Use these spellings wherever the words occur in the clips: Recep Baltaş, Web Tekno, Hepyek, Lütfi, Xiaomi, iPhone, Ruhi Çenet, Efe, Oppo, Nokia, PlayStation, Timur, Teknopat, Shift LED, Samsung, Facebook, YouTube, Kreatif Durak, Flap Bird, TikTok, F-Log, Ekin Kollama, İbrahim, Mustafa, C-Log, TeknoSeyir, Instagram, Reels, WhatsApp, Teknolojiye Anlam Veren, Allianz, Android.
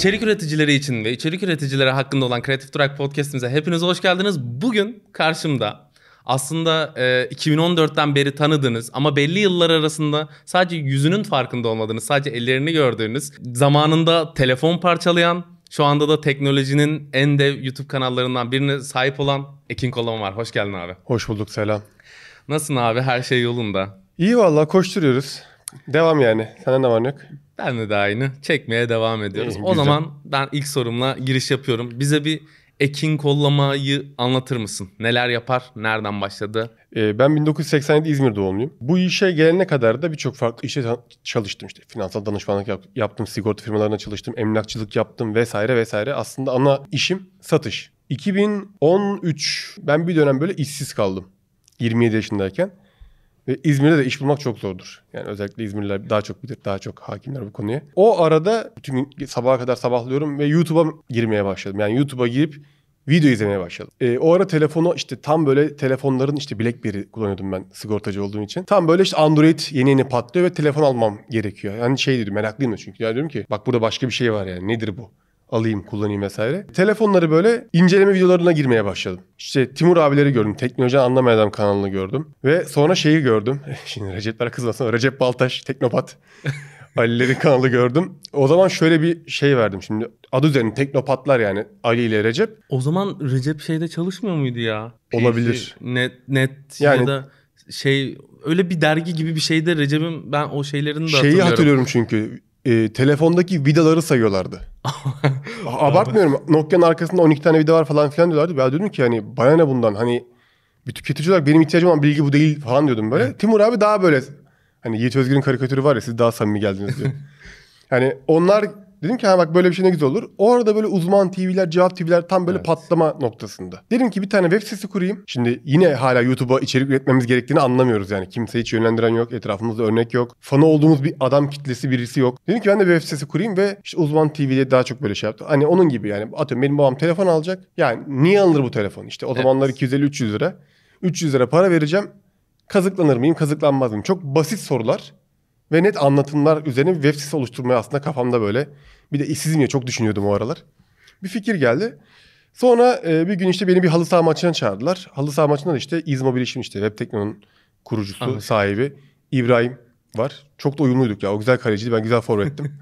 İçerik üreticileri için ve içerik üreticileri hakkında olan Kreatif Durak podcast'imize hepiniz hoş geldiniz. Bugün karşımda aslında 2014'ten beri tanıdığınız ama belli yıllar arasında sadece yüzünün farkında olmadığınız, sadece ellerini gördüğünüz, zamanında telefon parçalayan, şu anda da teknolojinin en dev YouTube kanallarından birine sahip olan Ekin Kollama var. Hoş geldin abi. Hoş bulduk, selam. Nasılsın abi? Her şey yolunda. İyi vallahi, koşturuyoruz. Devam yani. Senden ne var ne yok? Ben de aynı. Çekmeye devam ediyoruz. O zaman ben ilk sorumla giriş yapıyorum. Bize bir Ekin Kollama'yı anlatır mısın? Neler yapar? Nereden başladı? Ben 1987 İzmir doğumluyum. Bu işe gelene kadar da birçok farklı işe çalıştım. İşte finansal danışmanlık yaptım, sigorta firmalarına çalıştım, emlakçılık yaptım vesaire vesaire. Aslında ana işim satış. 2013 ben bir dönem böyle işsiz kaldım. 27 yaşındayken. Ve İzmir'de de iş bulmak çok zordur. Yani özellikle İzmirliler daha çok bilir, daha çok hakimler bu konuya. O arada bütün gün sabaha kadar sabahlıyorum ve YouTube'a girmeye başladım. Yani YouTube'a girip video izlemeye başladım. O ara telefonu işte tam böyle telefonların işte BlackBerry kullanıyordum ben sigortacı olduğum için. Tam böyle işte Android yeni patlıyor ve telefon almam gerekiyor. Yani şey dedim, meraklıyım da çünkü. Yani diyorum ki bak burada başka bir şey var yani, nedir bu? Alayım, kullanayım vesaire. Telefonları böyle inceleme videolarına girmeye başladım. İşte Timur abileri gördüm. Teknolojiye Anlam Veren kanalını gördüm. Ve sonra şeyi gördüm. Şimdi Recep'lere kızmasın. Recep Baltaş, Teknopat. Ali'lerin kanalı gördüm. O zaman şöyle bir şey verdim şimdi. Adı üzerine Teknopatlar yani. Ali ile Recep. O zaman Recep şeyde çalışmıyor muydu ya? Olabilir. Net yani, ya da şey, öyle bir dergi gibi bir şeyde Recep'in ben o şeylerini de hatırlıyorum. Şeyi hatırlıyorum çünkü. Telefondaki vidaları sayıyorlardı. Abartmıyorum. Nokia'nın arkasında 12 tane vida var falan filan diyorlardı. Ben dedim ki hani bana ne bundan, hani bir tüketici olarak benim ihtiyacım olan bilgi bu değil falan diyordum böyle. Evet. Timur abi daha böyle hani Yiğit Özgür'ün karikatürü var ya, siz daha samimi geldiniz diyor. Yani onlar dedim ki ha bak böyle bir şey ne güzel olur. O arada böyle uzman TV'ler, cevap TV'ler tam böyle evet, patlama noktasında. Dedim ki bir tane web sitesi kurayım. Şimdi yine hala YouTube'a içerik üretmemiz gerektiğini anlamıyoruz yani. Kimseyi hiç yönlendiren yok. Etrafımızda örnek yok. Fanı olduğumuz bir adam kitlesi, birisi yok. Dedim ki ben de bir web sitesi kurayım ve işte uzman TV'de daha çok böyle şey yaptım. Hani onun gibi yani, atıyorum benim babam telefon alacak. Yani niye alınır bu telefon? İşte o zamanlar evet, 250-300 lira. 300 lira para vereceğim. Kazıklanır mıyım, kazıklanmaz mıyım? Çok basit sorular ve net anlatımlar üzerine web sitesi oluşturmaya aslında kafamda böyle. Bir de işsizim ya, çok düşünüyordum o aralar. Bir fikir geldi. Sonra bir gün işte beni bir halı saha maçına çağırdılar. Halı saha maçında da işte İzmobil'in işte Web Tekno'nun kurucusu, anladım, sahibi İbrahim var. Çok da uyumluyduk ya. O güzel kaleciydi. Ben güzel forvettim.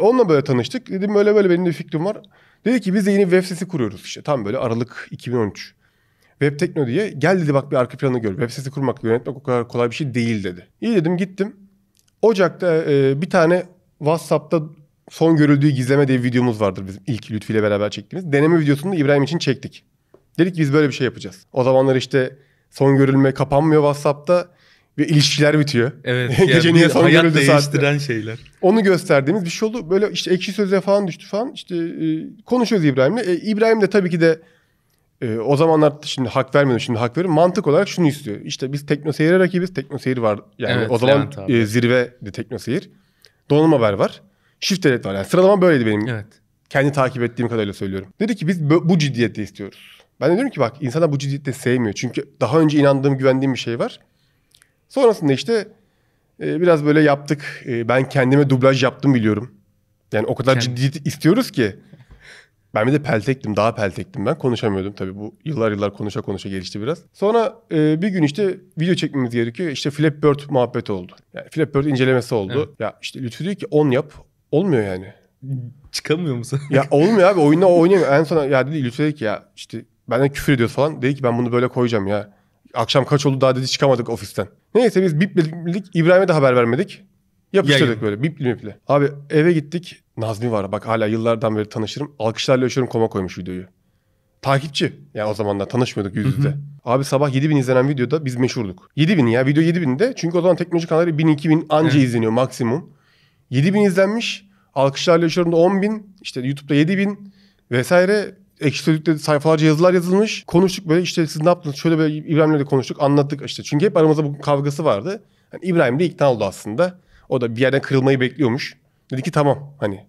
Onunla böyle tanıştık. Dedim böyle böyle benim de bir fikrim var. Dedi ki biz de yeni web sitesi kuruyoruz işte. Tam böyle Aralık 2013. Web Tekno diye. Gel dedi bak bir arka planını gör. Web sitesi kurmak, yönetmek o kadar kolay bir şey değil dedi. İyi dedim, gittim. Ocak'ta bir tane WhatsApp'ta son görüldüğü gizleme diye bir videomuz vardır bizim ilk Lütfi ile beraber çektiğimiz. Deneme videosunu da İbrahim için çektik. Dedik ki biz böyle bir şey yapacağız. O zamanlar işte son görülme kapanmıyor WhatsApp'ta ve ilişkiler bitiyor. Evet. Gece niye son görüldü saatte. Şeyler. Onu gösterdiğimiz bir şey oldu. Böyle işte ekşi sözlüğe falan düştü falan. İşte konuşuyoruz İbrahim'le. İbrahim de tabii ki de o zamanlar şimdi hak vermiyorum, şimdi hak veriyorum. Mantık olarak şunu istiyor. İşte biz TeknoSeyir'e rakibiz. TeknoSeyir var. Yani evet, o zaman zirvede TeknoSeyir. Donanım Haberi var. Shift LED var. Yani sıralama böyleydi benim. Evet. Kendi takip ettiğim kadarıyla söylüyorum. Dedi ki biz bu ciddiyette istiyoruz. Ben de diyorum ki bak insanlar bu ciddiyette sevmiyor. Çünkü daha önce inandığım, güvendiğim bir şey var. Sonrasında işte biraz böyle yaptık. Ben kendime dublaj yaptım biliyorum. Yani o kadar ciddiyet istiyoruz ki. Ben bir de peltektim, daha peltektim ben. Konuşamıyordum tabii, bu yıllar konuşa gelişti biraz. Sonra bir gün işte video çekmemiz gerekiyor. İşte Flap Bird muhabbeti oldu. Yani Flap Bird incelemesi oldu. Evet. Ya işte Lütfü diyor ki 10 yap. Olmuyor yani. Çıkamıyor musun? Ya olmuyor abi, oyunla oynayamıyor. En son ya dedi Lütfü, dedi ki ya işte benden küfür ediyor falan. Dedi ki ben bunu böyle koyacağım ya. Akşam kaç oldu daha dedi, çıkamadık ofisten. Neyse biz bipledik, İbrahim'e de haber vermedik. Yapıştırdık böyle biple. Abi eve gittik. Nazmi var. Bak hala yıllardan beri tanışırım. Alkışlarla yaşıyorum koma koymuş videoyu. Takipçi. Yani o zamanlar tanışmıyorduk yüz yüze. Abi sabah 7000 izlenen videoda biz meşhurduk. 7000 ya. Video 7000'de. Çünkü o zaman teknoloji kanalları 1000-2000 anca izleniyor maksimum. 7000 izlenmiş. Alkışlarla yaşıyorum da 10.000. İşte YouTube'da 7000 vesaire. Ekşi Sözlük'te sayfalarca yazılar yazılmış. Konuştuk böyle işte siz ne yaptınız? Şöyle böyle İbrahim'le de konuştuk. Anlattık işte. Çünkü hep aramızda bu kavgası vardı. Yani İbrahim de ikna oldu aslında. O da bir yerden kırılmayı bekliyormuş. Dedi ki tamam hani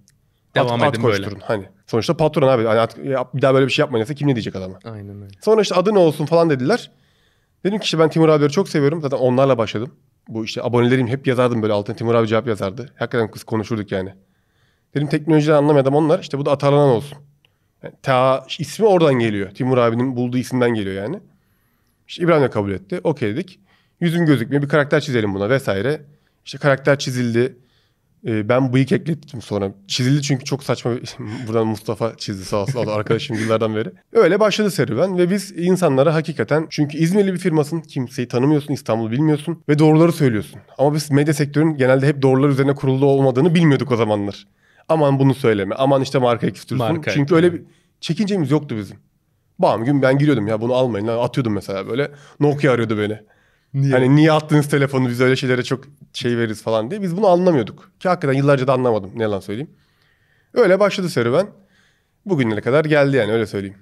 devam edin böyle. Hani sonuçta patron abi hani bir daha böyle bir şey yapmayınsa kim ne diyecek adama? Aynen öyle. Sonra işte adı ne olsun falan dediler. Dedim ki işte ben Timur abileri çok seviyorum. Zaten onlarla başladım. Bu işte abonelerim hep yazardım böyle altına Timur abi cevap yazardı. Hakikaten konuşurduk yani. Dedim teknolojiden anlamadım onlar. İşte bu da atarlanan olsun. Yani ta ismi oradan geliyor. Timur abinin bulduğu isimden geliyor yani. İşte İbrahim de kabul etti. Okey dedik. Yüzüm gözükmüyor. Bir karakter çizelim buna vesaire. İşte karakter çizildi. Ben bıyık eklettim sonra. Çizildi çünkü çok saçma. Buradan Mustafa çizdi sağ olsun. Arkadaşım yıllardan beri. Öyle başladı serüven ve biz insanlara hakikaten... Çünkü İzmirli bir firmasın. Kimseyi tanımıyorsun. İstanbul'u bilmiyorsun. Ve doğruları söylüyorsun. Ama biz medya sektörünün genelde hep doğrular üzerine kurulu olmadığını bilmiyorduk o zamanlar. Aman bunu söyleme. Aman işte markayı küstürsün. Marka çünkü öyle bir çekincemiz yoktu bizim. Bam gün ben giriyordum ya bunu almayın. Atıyordum mesela böyle. Nokia arıyordu beni. Niye? Hani niye attınız telefonu, biz öyle şeylere çok şey veririz falan diye. Biz bunu anlamıyorduk. Ki hakikaten yıllarca da anlamadım. Ne yalan söyleyeyim. Öyle başladı serüven. Bugünlere kadar geldi yani, öyle söyleyeyim.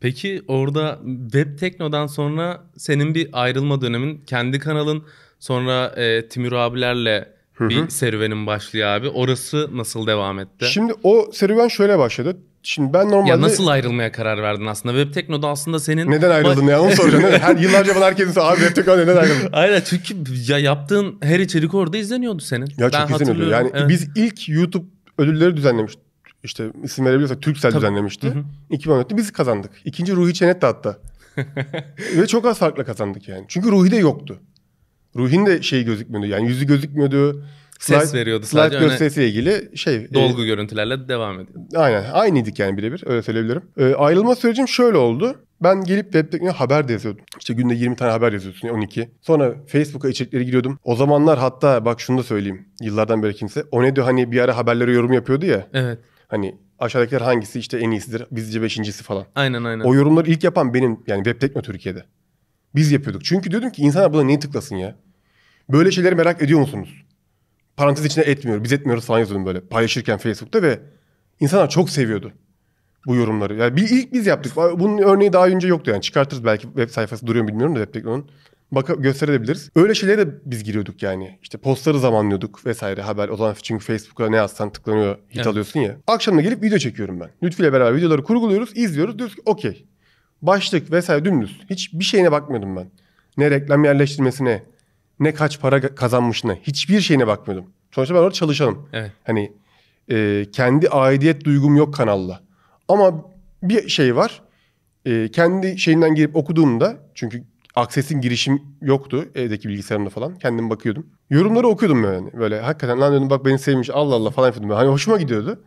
Peki orada Web Tekno'dan sonra senin bir ayrılma dönemin, kendi kanalın, sonra Timur abilerle bir Hı-hı. serüvenin başlıyor abi. Orası nasıl devam etti? Şimdi o serüven şöyle başladı. Şimdi ben normalde... Ya nasıl ayrılmaya karar verdin aslında? Web Tekno'da aslında senin... Neden ayrıldın ya? Onu soracağım. Her yıllarca bana herkesin soruyor. Abi Web Tekno'da neden ayrıldın? Aynen, çünkü ya yaptığın her içerik orada izleniyordu senin. Ya ben çok izleniyordu. Yani evet. Biz ilk YouTube ödülleri düzenlemiştik. İşte isim verebiliyorsak Turkcell düzenlemişti. 2014'te biz kazandık. İkinci Ruhi Çenet de hatta. Ve çok az farkla kazandık yani. Çünkü Ruhi de yoktu. Ruhi'nin de şeyi gözükmüyordu. Yani yüzü gözükmüyordu. Ses veriyordu. Sadece slide gösterisiyle ilgili şey... Dolgu görüntülerle devam ediyordu. Aynen. Aynıydık yani birebir. Öyle söyleyebilirim. Ayrılma sürecim şöyle oldu. Ben gelip Web Tekno'ya haber de yazıyordum. İşte günde 20 tane haber yazıyorsun. 12. Sonra Facebook'a içeriklere giriyordum. O zamanlar hatta bak şunu da söyleyeyim. Yıllardan beri kimse. O ne diyor hani bir ara haberlere yorum yapıyordu ya. Evet. Hani aşağıdakiler hangisi işte en iyisidir. Bizce 5.'si falan. Aynen aynen. O yorumları ilk yapan benim. Yani Web Tekno Türkiye'de. Biz yapıyorduk. Çünkü diyordum ki insanlar buna niye tıklasın ya? Böyle şeyleri merak ediyor musunuz? Parantez içinde etmiyor. Biz etmiyoruz falan yazıyordum böyle. Paylaşırken Facebook'ta ve insanlar çok seviyordu bu yorumları. Yani ilk biz yaptık. Bunun örneği daha önce yoktu yani. Çıkartırız belki, web sayfası duruyor bilmiyorum da Web Tekno'nun. Gösterebiliriz. Öyle şeylere de biz giriyorduk yani. İşte postları zamanlıyorduk vesaire haber. O zaman çünkü Facebook'a ne yazsan tıklanıyor, hit evet. alıyorsun ya. Akşamına gelip video çekiyorum ben. Lütfi ile beraber videoları kurguluyoruz, izliyoruz. Diyoruz ki okey. Başlık vesaire dümdüz. Hiçbir şeyine bakmıyordum ben. Ne reklam yerleştirmesine, ne kaç para kazanmışına. Hiçbir şeyine bakmıyordum. Sonuçta ben orada çalışanım. Evet. Hani kendi aidiyet duygum yok kanalla. Ama bir şey var. Kendi şeyinden girip okuduğumda, çünkü aksesin girişim yoktu evdeki bilgisayarımda falan. Kendim bakıyordum. Yorumları okuyordum yani. Böyle hakikaten lan diyordum bak beni sevmiş Allah Allah falan yapıyordum. Hani hoşuma gidiyordu.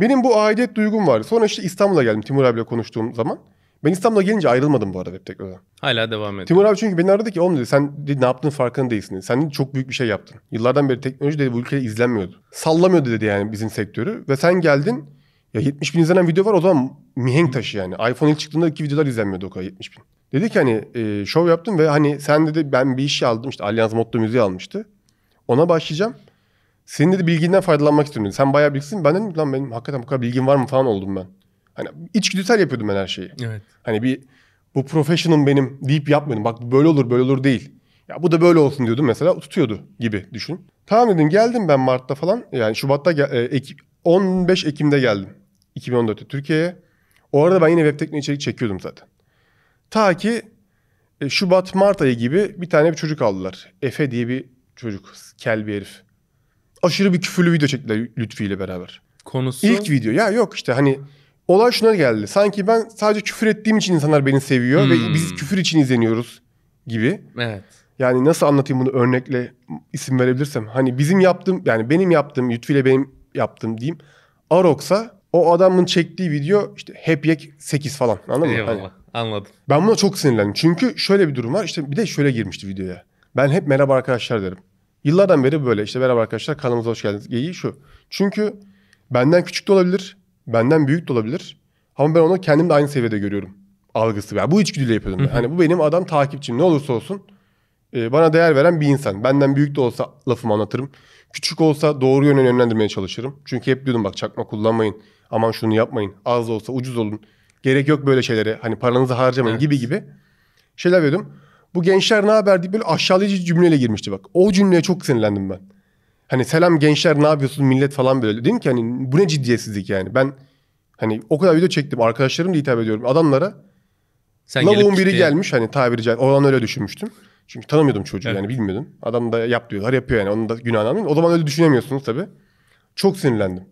Benim bu aidiyet duygum vardı. Sonra işte İstanbul'a geldim Timur abiyle konuştuğum zaman. Ben İstanbul'a gelince ayrılmadım bu arada Web Tekno'dan. Hala devam ediyor. Timur abi çünkü beni aradı ki oğlum dedi sen ne yaptığının farkında değilsin dedi. Sen dedi, çok büyük bir şey yaptın. Yıllardan beri teknoloji dedi bu ülkede izlenmiyordu. Sallamıyordu dedi yani bizim sektörü. Ve sen geldin ya 70 bin izlenen video var o zaman mihenk taşı yani. iPhone ilk çıktığında iki videolar izlenmiyordu o kadar 70 bin. Dedi ki hani şov yaptım ve hani sen dedi ben bir iş aldım işte Allianz modda müziği almıştı. Ona başlayacağım. Senin dedi bilginden faydalanmak istiyorum dedi. Sen bayağı bilgisin. Ben dedim lan benim hakikaten bu kadar bilgim var mı falan oldum ben. Hani içgüdüsel yapıyordum ben her şeyi. Evet. Hani bir bu professional'ım benim deyip yapmıyordum. Bak böyle olur değil. Ya bu da böyle olsun diyordum mesela tutuyordu gibi düşün. Tamam dedim geldim ben Mart'ta falan yani Şubat'ta 15 Ekim'de geldim 2014'te Türkiye'ye. O arada ben yine Web Tekno içerik çekiyordum zaten. Ta ki Şubat Mart ayı gibi bir tane bir çocuk aldılar. Efe diye bir çocuk. Kel bir herif. Aşırı bir küfürlü video çektiler Lütfi ile beraber. Konusu? İlk video. Ya yok işte hani... Olay şuna geldi. Sanki ben sadece küfür ettiğim için insanlar beni seviyor ve biz küfür için izleniyoruz gibi. Evet. Yani nasıl anlatayım bunu örnekle isim verebilirsem. Hani bizim yaptığım yani benim yaptığım Lütfi ile benim yaptığım diyeyim. Aroksa o adamın çektiği video işte Hepyek 8 falan anladın mı? Hani. Anladım. Ben buna çok sinirlendim. Çünkü şöyle bir durum var. İşte bir de şöyle girmişti videoya. Ben hep merhaba arkadaşlar derim. Yıllardan beri böyle işte merhaba arkadaşlar kanalımıza hoş geldiniz. Geyiği şu. Çünkü benden küçük de olabilir. Benden büyük de olabilir. Ama ben onu kendim de aynı seviyede görüyorum. Algısı. Yani bu içgüdüyle yapıyordum. Hani bu benim adam takipçim. Ne olursa olsun bana değer veren bir insan. Benden büyük de olsa lafımı anlatırım. Küçük olsa doğru yöne yönlendirmeye çalışırım. Çünkü hep diyordum bak çakma kullanmayın. Aman şunu yapmayın. Az da olsa ucuz olun. Gerek yok böyle şeylere. Hani paranızı harcamayın evet. gibi. Şeyler diyordum. Bu gençler ne haber diye böyle aşağılayıcı cümleyle girmişti bak. O cümleye çok sinirlendim ben. Hani selam gençler ne yapıyorsun millet falan böyle. Dedim ki hani bu ne ciddiyetsizlik yani. Ben hani o kadar video çektim. Arkadaşlarımla hitap ediyorum. Adamlara lavuğun biri gelmiş hani tabiri caizse. O an öyle düşünmüştüm. Çünkü tanımıyordum çocuğu evet. yani bilmiyordum. Adam da yap diyorlar yapıyor yani. Onun da günahını almayayım. O zaman öyle düşünemiyorsunuz tabii. Çok sinirlendim.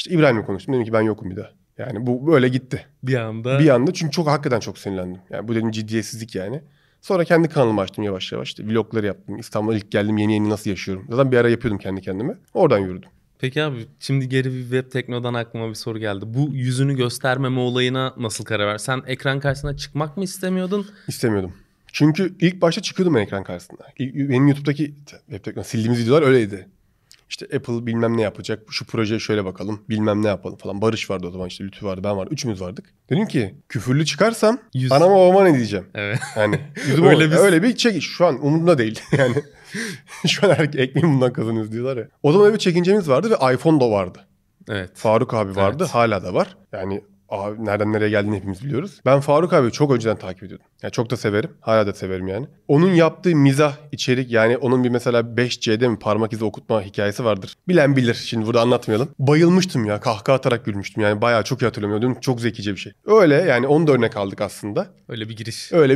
İşte İbrahim'le konuştum. Dedim ki ben yokum bir daha. Yani bu böyle gitti. Bir anda çünkü çok hakikaten çok sinirlendim. Yani bu dedim ciddiyetsizlik yani. Sonra kendi kanalımı açtım yavaş yavaş. İşte vlogları yaptım. İstanbul'a ilk geldim yeni nasıl yaşıyorum. Zaten bir ara yapıyordum kendi kendime. Oradan yürüdüm. Peki abi şimdi geri bir Web Tekno'dan aklıma bir soru geldi. Bu yüzünü göstermeme olayına nasıl karar verdin? Sen ekran karşısına çıkmak mı istemiyordun? İstemiyordum. Çünkü ilk başta çıkıyordum ben ekran karşısına. Benim YouTube'daki Web Tekno sildiğimiz videolar öyleydi. İşte Apple bilmem ne yapacak, şu projeye şöyle bakalım, bilmem ne yapalım falan. Barış vardı o zaman, işte Lütfi vardı, ben vardı. Üçümüz vardık. Dedim ki küfürlü çıkarsam anama babama ne diyeceğim? Evet. Yani öyle bir çekince şu an umurumda değil. Yani şu an ekmeğim bundan kazanıyoruz diyorlar ya. O zaman öyle bir çekincemiz vardı ve iPhone da vardı. Evet. Faruk abi vardı, evet. Hala da var. Yani abi nereden nereye geldiğini hepimiz biliyoruz. Ben Faruk abi çok önceden takip ediyordum. Yani çok da severim. Hala da severim yani. Onun yaptığı mizah, içerik yani onun bir mesela 5C'de mi parmak izi okutma hikayesi vardır. Bilen bilir. Şimdi burada anlatmayalım. Bayılmıştım ya. Kahkaha atarak gülmüştüm. Yani bayağı çok iyi hatırlamıyordum. Çok zekice bir şey. Öyle yani onu da örnek aldık aslında. Öyle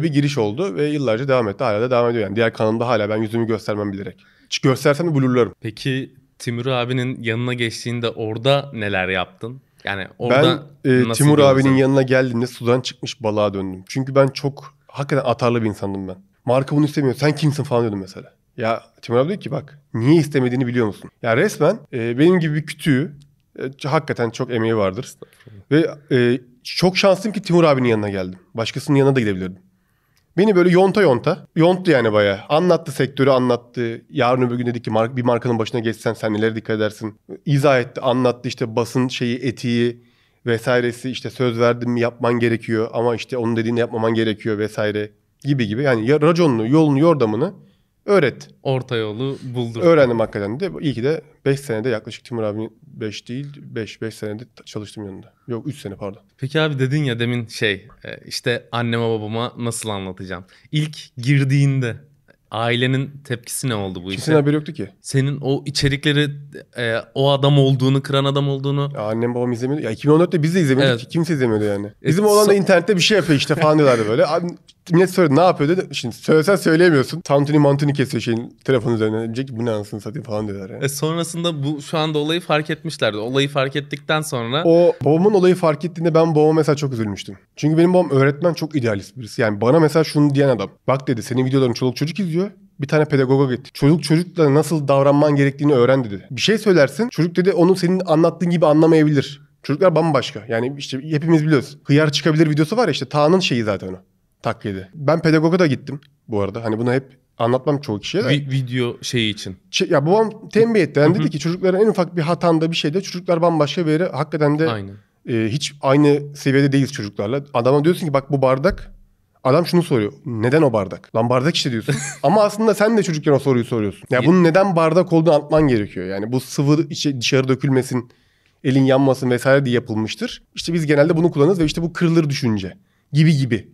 bir giriş oldu ve yıllarca devam etti. Hala da devam ediyor yani. Diğer kanalımda hala ben yüzümü göstermem bilerek. Göstersem de blurlarım. Peki Timur abinin yanına geçtiğinde orada neler yaptın? Yani orada ben Timur abinin yanına geldiğimde sudan çıkmış balığa döndüm. Çünkü ben çok hakikaten atarlı bir insandım ben. Marka bunu istemiyor. Sen kimsin falan diyordum mesela. Ya Timur abi diyor ki bak niye istemediğini biliyor musun? Ya resmen benim gibi bir kütüğü hakikaten çok emeği vardır. Ve çok şanslıyım ki Timur abinin yanına geldim. Başkasının yanına da gidebilirdim. Beni böyle yonttu yani bayağı. Anlattı sektörü, anlattı. Yarın öbür gün dedi ki bir markanın başına geçsen sen nelere dikkat edersin. İzah etti, anlattı işte basın şeyi, etiği vesairesi. İşte söz verdim mi yapman gerekiyor ama işte onun dediğini yapmaman gerekiyor vesaire gibi. Yani raconunu, yolunu, yordamını öğret. Orta yolu buldum. Öğrendim hakikaten de. İyi ki de 5 senede yaklaşık Timur abinin 5 senede çalıştım yanında. Yok 3 sene pardon. Peki abi dedin ya demin işte anneme babama nasıl anlatacağım? İlk girdiğinde ailenin tepkisi ne oldu bu işe? Kimsenin haberi yoktu ki. Senin o içerikleri o adam olduğunu, kıran adam olduğunu. Ya annem babam izlemiyordu. Ya 2014'te biz de izlemiyorduk. Evet. Kimse izlemiyordu yani. Bizim oğlan da internette bir şey yapıyor işte falan diyorlardı böyle. Abi, millet söyledi ne yapıyor dedi. Şimdi söylesen söyleyemiyorsun. Tantuni mantuni kesiyor telefonun üzerine. Diyecek ki bu ne anasını satayım falan diyorlar yani. Sonrasında şu anda olayı fark etmişlerdi. Olayı fark ettikten sonra. Babamın olayı fark ettiğinde ben babama mesela çok üzülmüştüm. Çünkü benim babam öğretmen, çok idealist birisi. Yani bana mesela şunu diyen adam. Bak dedi senin videoların çoluk çocuk izliyor. Bir tane pedagoga git. Çocukla nasıl davranman gerektiğini öğren dedi. Bir şey söylersin. Çocuk dedi onu senin anlattığın gibi anlamayabilir. Çocuklar bambaşka. Yani işte hepimiz biliyoruz. Hıyar çıkabilir videosu var ya işte Taha'nın şeyi zaten o. Taklidi. Ben pedagoga da gittim bu arada. Hani bunu hep anlatmam çoğu kişiye de. Video şeyi için. Ya babam tembih etti. Yani dedi ki çocukların en ufak bir hatanda bir şeyde çocuklar bambaşka bir yere. Hakikaten de hiç aynı seviyede değiliz çocuklarla. Adama diyorsun ki bak bu bardak. Adam şunu soruyor. Neden o bardak? Lan bardak işte diyorsun. Ama aslında sen de çocukken o soruyu soruyorsun. Ya bunun neden bardak olduğunu anlatman gerekiyor. Yani bu sıvı dışarı dökülmesin, elin yanmasın vesaire diye yapılmıştır. İşte biz genelde bunu kullanırız ve işte bu kırılır düşünce gibi.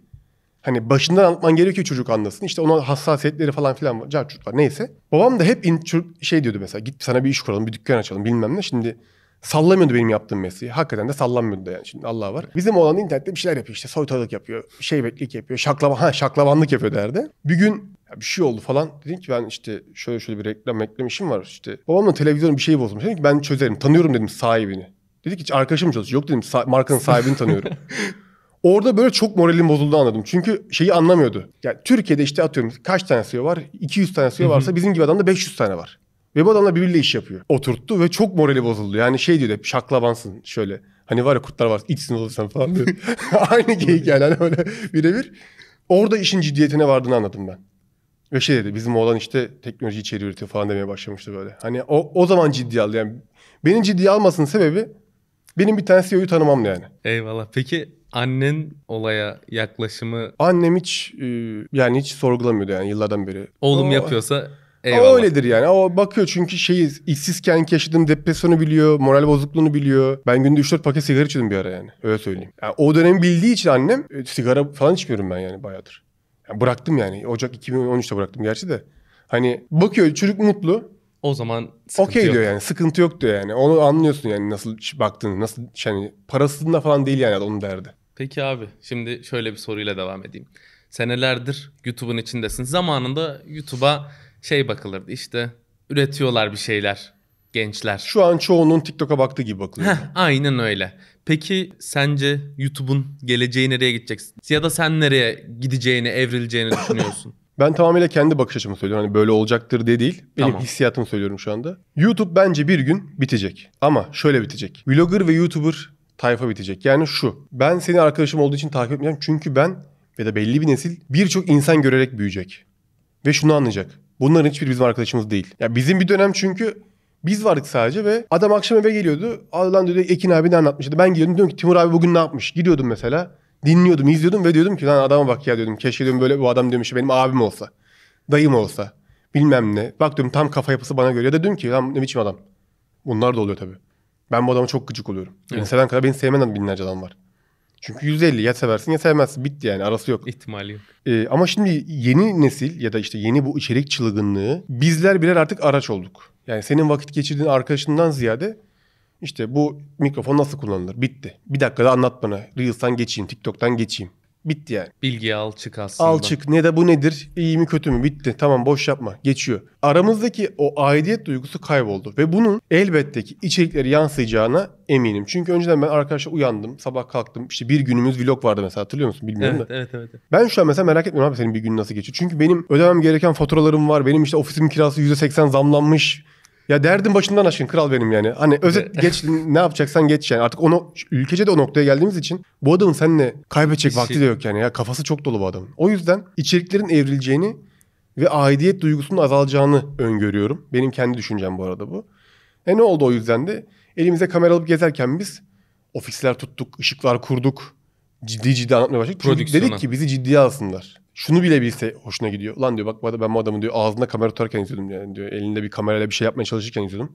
Hani başından anlatman gerekiyor çocuk anlasın. İşte onun hassasiyetleri falan filan var. Çocuklar neyse. Babam da hep diyordu mesela. Git sana bir iş kuralım, bir dükkan açalım bilmem ne. Şimdi sallamıyordu benim yaptığım mesleği. Hakikaten de sallamıyordu da yani. Şimdi Allah var. Bizim oğlan internette bir şeyler yapıyor. İşte soytarılık yapıyor. Şeybeklik yapıyor. Şaklabanlık yapıyor derdi. Bir gün bir şey oldu falan. Dedim ki ben işte şöyle bir reklam işim var. İşte babamla televizyonun bir şeyi bozmuş. Dedim ki ben çözerim. Tanıyorum dedim sahibini. Dedi ki hiç arkadaşım çalışıyor. Yok dedim markanın sahibini tanıyorum. Orada böyle çok moralim bozuldu anladım. Çünkü şeyi anlamıyordu. Yani Türkiye'de işte atıyorum kaç tane CEO var? 200 tane CEO varsa bizim gibi adamda 500 tane var. Ve bu adamla birbiriyle iş yapıyor. Oturttu ve çok morali bozuldu. Yani diyordu hep şaklabansın şöyle. Hani var ya kurtlar var içsin olursan falan diyor. Aynı geyik yani öyle birebir. Orada işin ciddiyetine vardığını anladım ben. Ve dedi bizim oğlan işte teknoloji içeriği üretiyor falan demeye başlamıştı böyle. Hani o zaman ciddiye aldı yani. Benim ciddiye almasının sebebi benim bir tane CEO'yu tanımamdı yani. Eyvallah. Peki annen olaya yaklaşımı? Annem hiç sorgulamıyordu yani yıllardan beri. Oğlum yapıyorsa eyvallah. O öyledir yani. O bakıyor çünkü işsizken yaşadığım depresyonu biliyor, moral bozukluğunu biliyor. Ben günde 3-4 paket sigara içiyordum bir ara yani. Öyle söyleyeyim. Yani o dönemi bildiği için annem sigara falan içmiyorum ben yani bayağıdır. Yani bıraktım yani. Ocak 2013'te bıraktım gerçi de. Hani bakıyor çocuk mutlu. O zaman sıkıntı yok. Diyor yani sıkıntı yok diyor yani. Onu anlıyorsun yani nasıl baktığını, nasıl yani parasında falan değil yani onun derdi. Peki abi şimdi şöyle bir soruyla devam edeyim. Senelerdir YouTube'un içindesin. Zamanında YouTube'a bakılırdı işte üretiyorlar bir şeyler. gençler. Şu an çoğunun TikTok'a baktığı gibi bakıyor. Heh, aynen öyle. Peki sence YouTube'un geleceği nereye gidecek? Ya da sen nereye gideceğini, evrileceğini düşünüyorsun? Ben tamamıyla kendi bakış açımı söylüyorum. Hani böyle olacaktır diye değil. Benim hissiyatımı söylüyorum şu anda. YouTube bence bir gün bitecek. Ama şöyle bitecek. Vlogger ve YouTuber tayfa bitecek. Yani şu. Ben senin arkadaşım olduğu için takip etmeyeceğim. Çünkü ben ya da belli bir nesil birçok insan görerek büyüyecek. Ve şunu anlayacak. Bunların hiçbiri bizim arkadaşımız değil. Ya bizim bir dönem çünkü biz vardık sadece ve adam akşam eve geliyordu. Lan diyordu Ekin abi ne anlatmıştı? Ben geliyordum diyorum ki Timur abi bugün ne yapmış? Gidiyordum mesela. Dinliyordum, izliyordum ve diyordum ki lan adama bak ya diyordum. Keşke diyorum böyle bu adam demiş benim abim olsa. Dayım olsa. Bilmem ne. Bak diyorum tam kafa yapısı bana göre. Ya da diyorum ki lan ne biçim adam. Bunlar da oluyor tabii. Ben bu adama çok gıcık oluyorum. Evet. Seven kadar beni sevmeden binlerce adam var. Çünkü 150 ya seversin ya sevmezsin. Bitti yani arası yok. İhtimali yok. Ama şimdi yeni nesil ya da işte yeni bu içerik çılgınlığı bizler birer artık araç olduk. Yani senin vakit geçirdiğin arkadaşından ziyade işte bu mikrofon nasıl kullanılır? Bitti. Bir dakikada anlat bana. Reels'tan geçeyim, TikTok'tan geçeyim. Bitti yani. Bilgiye alçık aslında. Alçık ne de bu nedir? İyi mi kötü mü? Bitti. Tamam boş yapma. Geçiyor. Aramızdaki o aidiyet duygusu kayboldu. Ve bunun elbette ki içerikleri yansıyacağına eminim. Çünkü önceden ben arkadaşlar uyandım. Sabah kalktım. İşte bir günümüz vlog vardı mesela. Hatırlıyor musun? Bilmiyorum evet, da. Evet. Ben şu an mesela merak etmiyorum abi senin bir günün nasıl geçiyor. Çünkü benim ödemem gereken faturalarım var. Benim işte ofisimin kirası %80 zamlanmış. Ya derdim başından aşkın kral benim yani. Hani özet geç ne yapacaksan geç yani. Artık onu ülkece de o noktaya geldiğimiz için bu adamın seninle kaybedecek vakti de yok yani. Ya kafası çok dolu bu adamın. O yüzden içeriklerin evrileceğini ve aidiyet duygusunun azalacağını öngörüyorum. Benim kendi düşüncem bu arada bu. Ne oldu o yüzden de? Elimize kamera alıp gezerken biz ofisler tuttuk, ışıklar kurduk. Ciddi anlatmaya başladık. Çünkü dedik ki bizi ciddiye alsınlar. Şunu bile bilse hoşuna gidiyor. Lan diyor bak ben bu adamı diyor ağzında kamera tutarken izliyordum yani diyor. Elinde bir kamerayla bir şey yapmaya çalışırken izliyordum.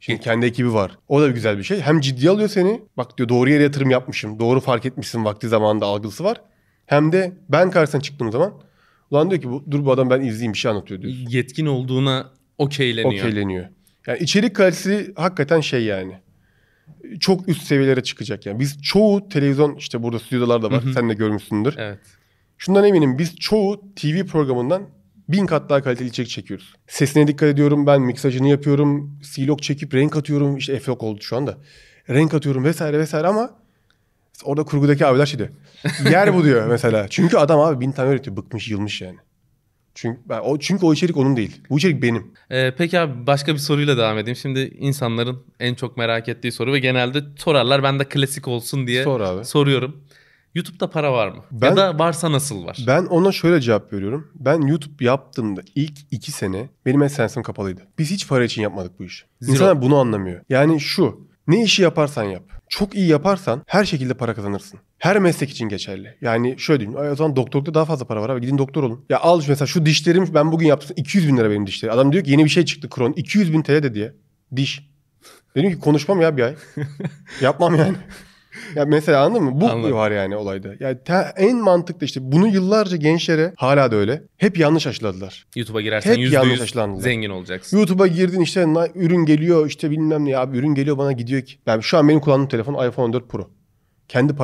Şimdi kendi ekibi var. O da bir güzel bir şey. Hem ciddiye alıyor seni. Bak diyor doğru yere yatırım yapmışım. Doğru fark etmişsin vakti zamanında algısı var. Hem de ben karşısına çıktığım zaman lan diyor ki dur bu adam ben izleyeyim bir şey anlatıyor diyor. Yetkin olduğuna okeyleniyor. Yani içerik kalitesi hakikaten şey yani. Çok üst seviyelere çıkacak yani. Biz çoğu televizyon işte burada stüdyolar da var. Hı-hı. Sen de görmüşsündür. Evet. Şundan eminim biz çoğu TV programından 1000 kat daha kaliteli içerik çekiyoruz. Sesine dikkat ediyorum ben miksajını yapıyorum. C-Log çekip renk atıyorum. İşte F-Log oldu şu anda. Renk atıyorum vesaire ama orada kurgudaki abiler şey diyor. Yer bu diyor mesela. Çünkü adam abi 1000 tane öğretiyor. Bıkmış yılmış yani. Çünkü o içerik onun değil. Bu içerik benim. Peki abi başka bir soruyla devam edeyim. Şimdi insanların en çok merak ettiği soru ve genelde sorarlar. Ben de klasik olsun diye soruyorum. YouTube'da para var mı? Ya da varsa nasıl var? Ben ona şöyle cevap veriyorum. Ben YouTube yaptığımda ilk 2 sene benim SNS'im kapalıydı. Biz hiç para için yapmadık bu işi. İnsanlar bunu anlamıyor. Yani şu, ne işi yaparsan yap. Çok iyi yaparsan her şekilde para kazanırsın. Her meslek için geçerli. Yani şöyle diyeyim. O zaman doktorlukta daha fazla para var abi. Gidin doktor olun. Ya al mesela şu dişlerim ben bugün yaptım. 200 bin lira benim dişlerim. Adam diyor ki yeni bir şey çıktı kron. 200 bin TL de diye. Diş. Dedim ki konuşmam ya bir ay. Yapmam yani. Ya mesela anladın mı? Bu var yani olayda. Yani en mantıklı işte bunu yıllarca gençlere hala da öyle. Hep yanlış aşıladılar. YouTube'a girersen %100 zengin olacaksın. YouTube'a girdin işte ürün geliyor işte bilmem ne ya ürün geliyor bana gidiyor ki. Ben şu an benim kullandığım telefon iPhone 14 Pro. Kendi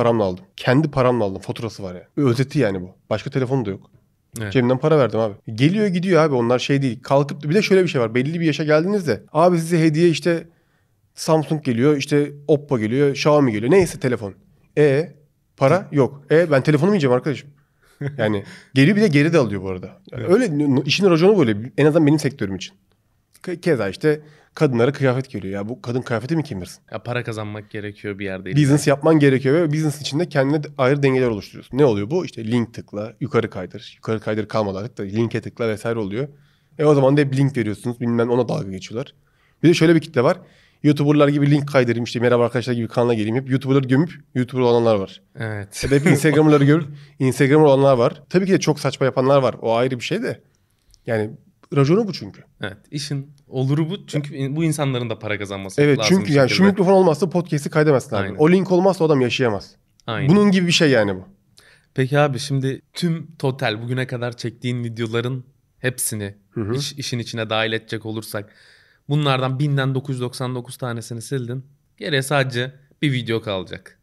paramla aldım. Faturası var yani. Özeti yani bu. Başka telefonu da yok. Evet. Cebimden para verdim abi. Geliyor gidiyor abi onlar şey değil. Kalkıp bir de şöyle bir şey var. Belli bir yaşa geldiğinizde abi size hediye işte Samsung geliyor, işte Oppo geliyor, Xiaomi geliyor. Neyse telefon. Para yok. Ben telefonumu yiyeceğim arkadaşım. Yani geliyor bir de geri de alıyor bu arada. Yani evet. Öyle işin raconu böyle. En azından benim sektörüm için. Keza işte kadınlara kıyafet geliyor. Ya bu kadın kıyafeti mi kemirsin? Ya para kazanmak gerekiyor bir yerde. Business yapman gerekiyor ve business içinde kendine ayrı dengeler oluşturuyorsun. Ne oluyor bu? İşte link tıkla, yukarı kaydır. Yukarı kaydır kalmadı artık da linke tıkla vesaire oluyor. O zaman da hep link veriyorsunuz. Bilmem ona dalga geçiyorlar. Bir de şöyle bir kitle var. YouTuber'lar gibi link kaydırayım işte merhaba arkadaşlar gibi kanala geleyim. Hep YouTuber'ları gömüp YouTuber olanlar var. Evet. Hep Instagram'ları görüp Instagram olanlar var. Tabii ki de çok saçma yapanlar var. O ayrı bir şey de. Yani raconu bu çünkü. Evet. İşin oluru bu. Çünkü bu insanların da para kazanması lazım. Evet çünkü yani şu mikrofon olmazsa podcast'i kaydedemezsin abi. O link olmazsa o adam yaşayamaz. Aynen. Bunun gibi bir şey yani bu. Peki abi şimdi tüm total bugüne kadar çektiğin videoların hepsini işin içine dahil edecek olursak bunlardan 1999 tanesini sildin. Geriye sadece bir video kalacak.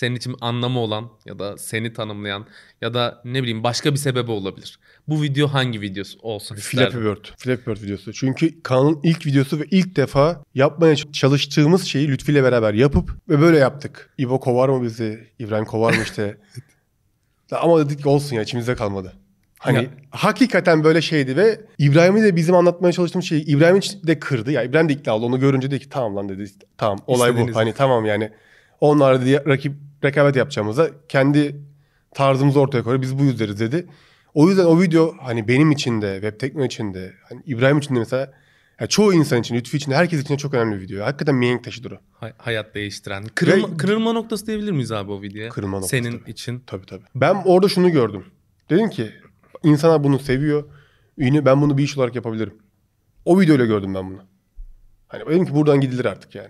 senin için anlamı olan ya da seni tanımlayan ya da ne bileyim başka bir sebebi olabilir. Bu video hangi videosu olsun isterdim? Flap Bird videosu. Çünkü kanalın ilk videosu ve ilk defa yapmaya çalıştığımız şeyi Lütfi ile beraber yapıp ve böyle yaptık. İbo kovar mı bizi? İbrahim kovar mı işte? Ama dedik olsun ya, içimizde kalmadı. Hani ya. Hakikaten böyle şeydi ve İbrahim'i de bizim anlatmaya çalıştığımız şeyi İbrahim de kırdı. Ya İbrahim de ikna oldu. Onu görünce dedi ki tamam lan dedi. Tamam olay bu. Hani tamam yani. Onlar dedi rekabet yapacağımıza kendi tarzımızı ortaya koyuyor. Biz bu yüzleriz dedi. O yüzden o video hani benim için de, Web Tekno için de, hani İbrahim için de mesela, yani çoğu insan için, Lütfi için de, herkes için de çok önemli bir video. Hakikaten mihenk taşıdır o. Hayat değiştiren. Kırılma noktası diyebilir miyiz abi o videoya? Kırılma noktası. Senin için. Tabii. Ben orada şunu gördüm. Dedim ki İnsanlar bunu seviyor. Ben bunu bir iş olarak yapabilirim. O videoyla gördüm ben bunu. Hani dedim ki buradan gidilir artık yani.